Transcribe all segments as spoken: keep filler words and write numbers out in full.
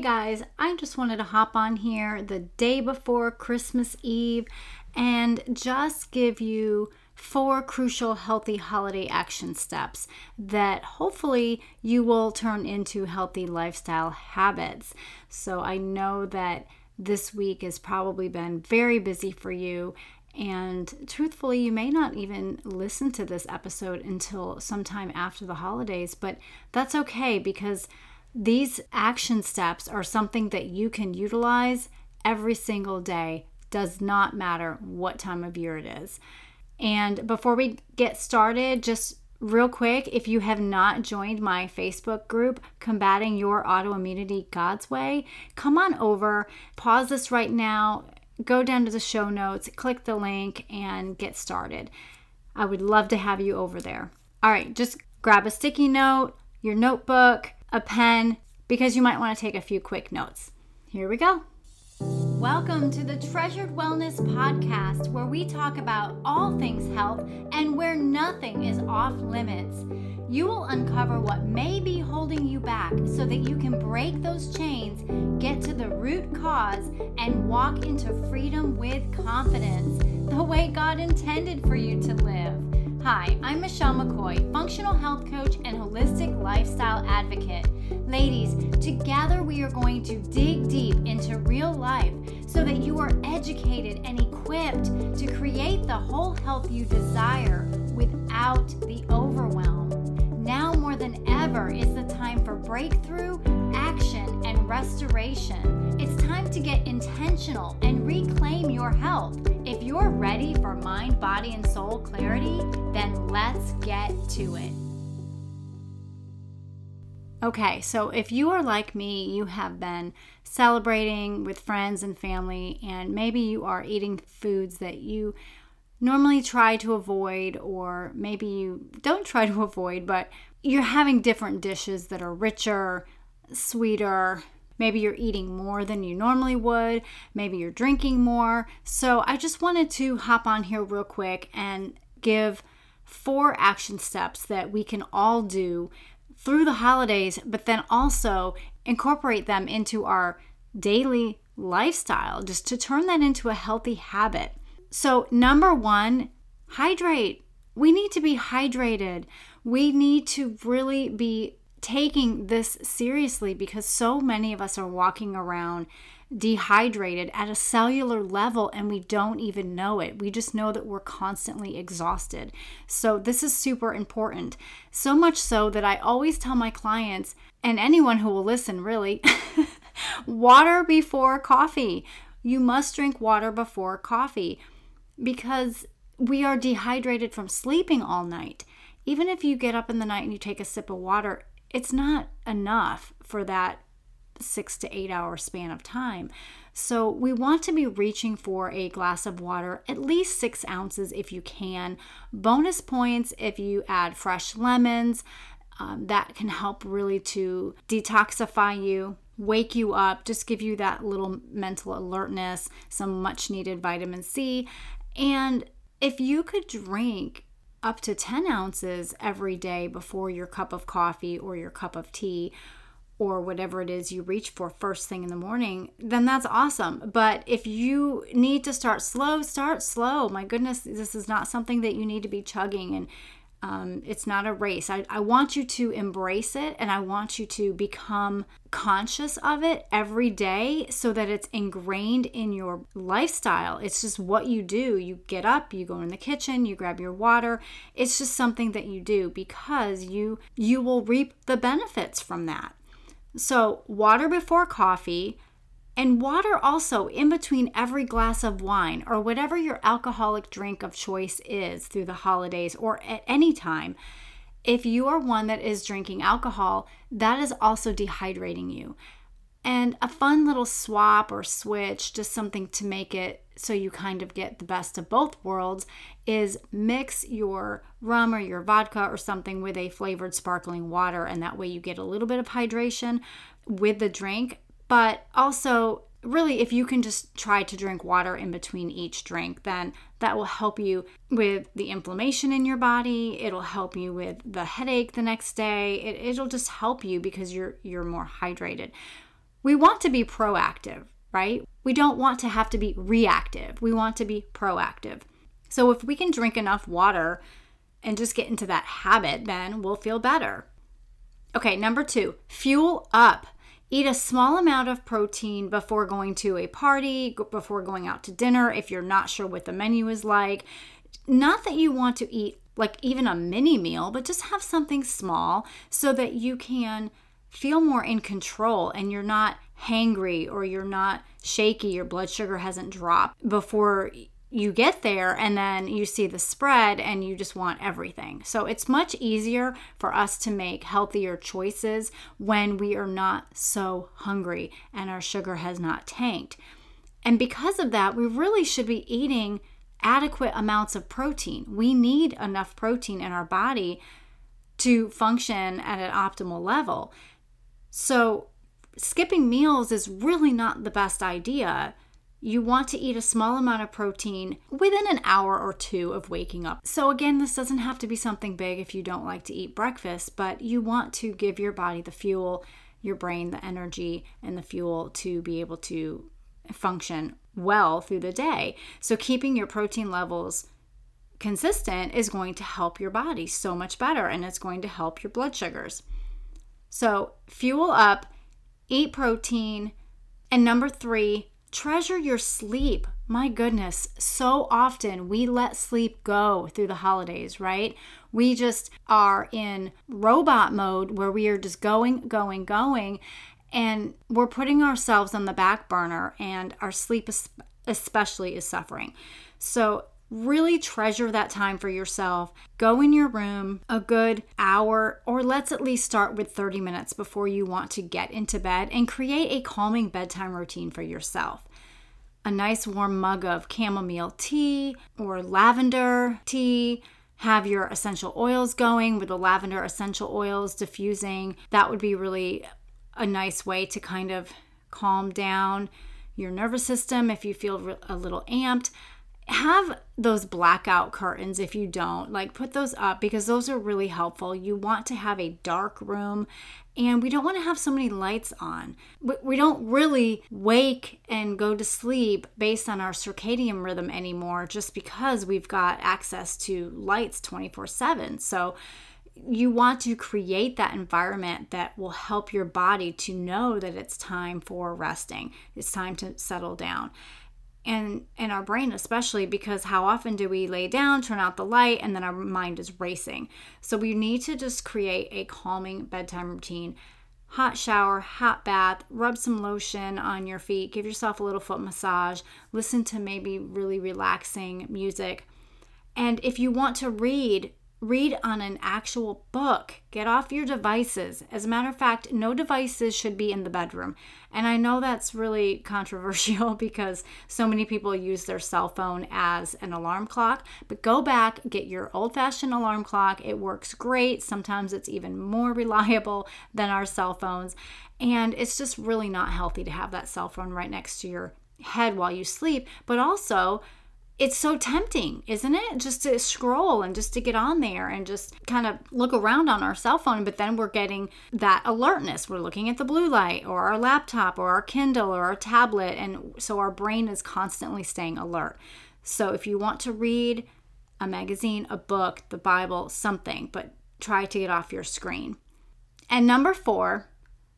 Hey guys, I just wanted to hop on here the day before Christmas Eve and just give you four crucial healthy holiday action steps that hopefully you will turn into healthy lifestyle habits. So I know that this week has probably been very busy for you, and truthfully, you may not even listen to this episode until sometime after the holidays, but that's okay because these action steps are something that you can utilize every single day. Does not matter what time of year it is. And before we get started, just real quick, if you have not joined my Facebook group, Combating Your Autoimmunity God's Way, come on over, pause this right now, go down to the show notes, click the link, and get started. I would love to have you over there. All right, just grab a sticky note, your notebook, a pen, because you might want to take a few quick notes. Here we go. Welcome to the Treasured Wellness Podcast, where we talk about all things health and where nothing is off limits. You will uncover what may be holding you back so that you can break those chains, get to the root cause, and walk into freedom with confidence, the way God intended for you to live. Hi, I'm Michelle McCoy, functional health coach and holistic lifestyle advocate. Ladies, together we are going to dig deep into real life so that you are educated and equipped to create the whole health you desire without the overwhelm. Now more than ever is the time for breakthrough, action, and restoration. It's time to get intentional and reclaim your health. If you're ready for mind, body, and soul clarity, then let's get to it. Okay, so if you are like me, you have been celebrating with friends and family, and maybe you are eating foods that you normally try to avoid, or maybe you don't try to avoid, but you're having different dishes that are richer, sweeter. Maybe you're eating more than you normally would. Maybe you're drinking more. So I just wanted to hop on here real quick and give four action steps that we can all do through the holidays, but then also incorporate them into our daily lifestyle just to turn that into a healthy habit. So number one, hydrate. We need to be hydrated. We need to really be taking this seriously because so many of us are walking around dehydrated at a cellular level and we don't even know it. We just know that we're constantly exhausted. So this is super important. So much so that I always tell my clients and anyone who will listen really, water before coffee. You must drink water before coffee because we are dehydrated from sleeping all night. Even if you get up in the night and you take a sip of water, it's not enough for that six to eight hour span of time. So we want to be reaching for a glass of water, at least six ounces if you can. Bonus points if you add fresh lemons. Um, that can help really to detoxify you, wake you up, just give you that little mental alertness, some much needed vitamin C. And if you could drink up to ten ounces every day before your cup of coffee or your cup of tea or whatever it is you reach for first thing in the morning, then that's awesome. But if you need to start slow, start slow. My goodness, this is not something that you need to be chugging, and um, it's not a race. I, I want you to embrace it, and I want you to become conscious of it every day so that it's ingrained in your lifestyle. It's just what you do. You get up, you go in the kitchen, you grab your water. It's just something that you do because you you will reap the benefits from that. So water before coffee, and water also in between every glass of wine or whatever your alcoholic drink of choice is through the holidays or at any time. If you are one that is drinking alcohol, that is also dehydrating you. And a fun little swap or switch, just something to make it so you kind of get the best of both worlds, is mix your rum or your vodka or something with a flavored sparkling water, and that way you get a little bit of hydration with the drink. But also, really, if you can just try to drink water in between each drink, then that will help you with the inflammation in your body. It'll help you with the headache the next day. It, it'll just help you because you're you're more hydrated. We want to be proactive, right? We don't want to have to be reactive. We want to be proactive. So if we can drink enough water and just get into that habit, then we'll feel better. Okay, number two, fuel up. Eat a small amount of protein before going to a party, before going out to dinner, if you're not sure what the menu is like. Not that you want to eat like even a mini meal, but just have something small so that you can feel more in control and you're not hangry or you're not shaky, your blood sugar hasn't dropped before you get there and then you see the spread and you just want everything. So it's much easier for us to make healthier choices when we are not so hungry and our sugar has not tanked. And because of that, we really should be eating adequate amounts of protein. We need enough protein in our body to function at an optimal level. So skipping meals is really not the best idea. You want to eat a small amount of protein within an hour or two of waking up. So again, this doesn't have to be something big if you don't like to eat breakfast, but you want to give your body the fuel, your brain the energy, and the fuel to be able to function well through the day. So keeping your protein levels consistent is going to help your body so much better, and it's going to help your blood sugars. So fuel up, eat protein, and number three, treasure your sleep. My goodness, so often we let sleep go through the holidays, right? We just are in robot mode where we are just going, going, going, and we're putting ourselves on the back burner, and our sleep especially is suffering. So really treasure that time for yourself. Go in your room a good hour, or let's at least start with thirty minutes before you want to get into bed, and create a calming bedtime routine for yourself. A nice warm mug of chamomile tea or lavender tea. Have your essential oils going with the lavender essential oils diffusing. That would be really a nice way to kind of calm down your nervous system if you feel a little amped. Have those blackout curtains if you don't, like put those up because those are really helpful. You want to have a dark room and we don't want to have so many lights on. We don't really wake and go to sleep based on our circadian rhythm anymore just because we've got access to lights twenty-four seven. So you want to create that environment that will help your body to know that it's time for resting. It's time to settle down. And in our brain especially, because how often do we lay down, turn out the light, and then our mind is racing. So we need to just create a calming bedtime routine. Hot shower, hot bath, rub some lotion on your feet, give yourself a little foot massage, listen to maybe really relaxing music. And if you want to read, read on an actual book. Get off your devices. As a matter of fact, no devices should be in the bedroom. And I know that's really controversial because so many people use their cell phone as an alarm clock, but go back, get your old-fashioned alarm clock. It works great. Sometimes it's even more reliable than our cell phones. And it's just really not healthy to have that cell phone right next to your head while you sleep, but also it's so tempting, isn't it? Just to scroll and just to get on there and just kind of look around on our cell phone, but then we're getting that alertness. We're looking at the blue light or our laptop or our Kindle or our tablet, and so our brain is constantly staying alert. So if you want to read a magazine, a book, the Bible, something, but try to get off your screen. And number four,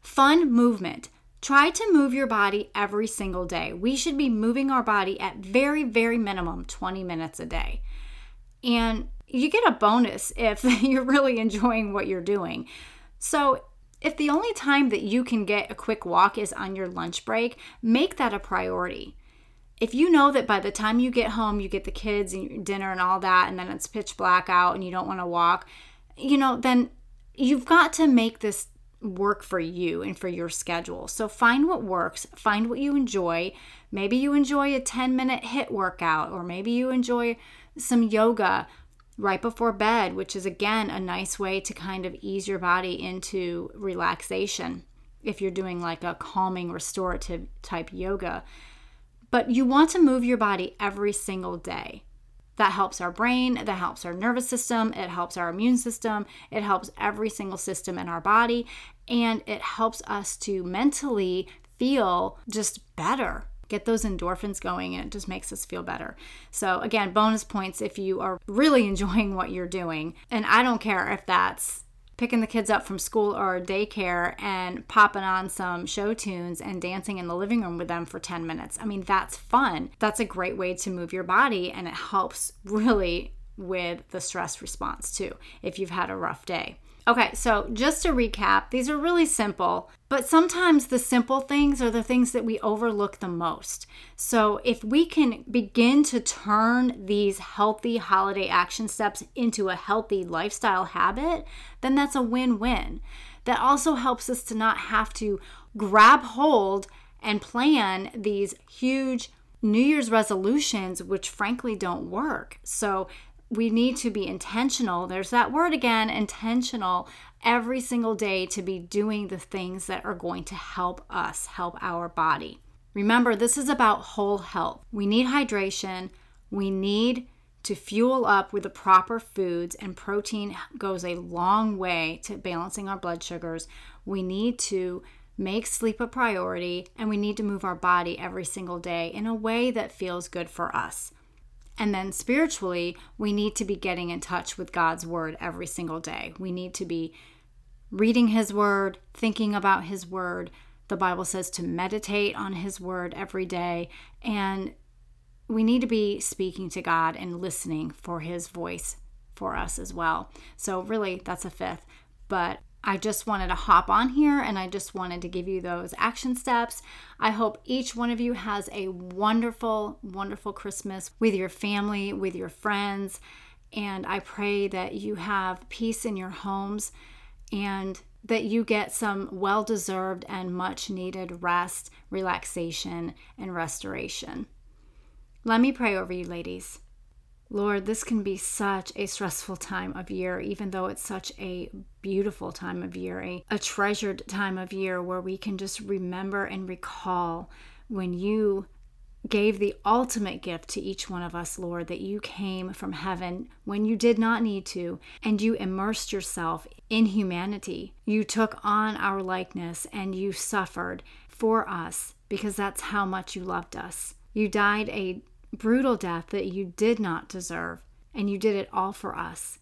fun movement. Try to move your body every single day. We should be moving our body at very, very minimum twenty minutes a day. And you get a bonus if you're really enjoying what you're doing. So if the only time that you can get a quick walk is on your lunch break, make that a priority. If you know that by the time you get home, you get the kids and dinner and all that, and then it's pitch black out and you don't want to walk, you know, then you've got to make this work for you and for your schedule. So find what works, find what you enjoy. Maybe you enjoy a ten minute HIIT workout, or maybe you enjoy some yoga right before bed, which is again a nice way to kind of ease your body into relaxation if you're doing like a calming, restorative type yoga. But you want to move your body every single day. That helps our brain, that helps our nervous system, it helps our immune system, it helps every single system in our body, and it helps us to mentally feel just better. Get those endorphins going, and it just makes us feel better. So again, bonus points if you are really enjoying what you're doing. And I don't care if that's picking the kids up from school or daycare and popping on some show tunes and dancing in the living room with them for ten minutes. I mean, that's fun. That's a great way to move your body, and it helps really with the stress response too, if you've had a rough day. Okay, so just to recap, these are really simple, but sometimes the simple things are the things that we overlook the most. So if we can begin to turn these healthy holiday action steps into a healthy lifestyle habit, then that's a win-win. That also helps us to not have to grab hold and plan these huge New Year's resolutions, which frankly don't work. So we need to be intentional. There's that word again, intentional, every single day to be doing the things that are going to help us, help our body. Remember, this is about whole health. We need hydration. We need to fuel up with the proper foods, and protein goes a long way to balancing our blood sugars. We need to make sleep a priority, and we need to move our body every single day in a way that feels good for us. And then spiritually, we need to be getting in touch with God's word every single day. We need to be reading his word, thinking about his word. The Bible says to meditate on his word every day. And we need to be speaking to God and listening for his voice for us as well. So really, that's a fifth. But I just wanted to hop on here, and I just wanted to give you those action steps. I hope each one of you has a wonderful, wonderful Christmas with your family, with your friends, and I pray that you have peace in your homes and that you get some well-deserved and much-needed rest, relaxation, and restoration. Let me pray over you, ladies. Lord, this can be such a stressful time of year, even though it's such a beautiful time of year, a, a treasured time of year where we can just remember and recall when you gave the ultimate gift to each one of us, Lord, that you came from heaven when you did not need to, and you immersed yourself in humanity. You took on our likeness and you suffered for us because that's how much you loved us. You died a brutal death that you did not deserve, and you did it all for us.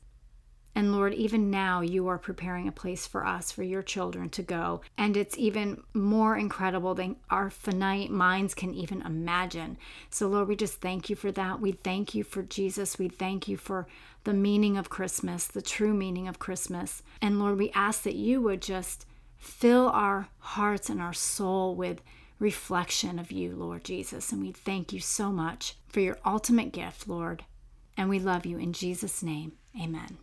And Lord, even now you are preparing a place for us, for your children to go, and it's even more incredible than our finite minds can even imagine. So Lord, we just thank you for that. We thank you for Jesus. We thank you for the meaning of Christmas, the true meaning of Christmas. And Lord, we ask that you would just fill our hearts and our soul with reflection of you, Lord Jesus. And we thank you so much for your ultimate gift, Lord. And we love you in Jesus' name. Amen.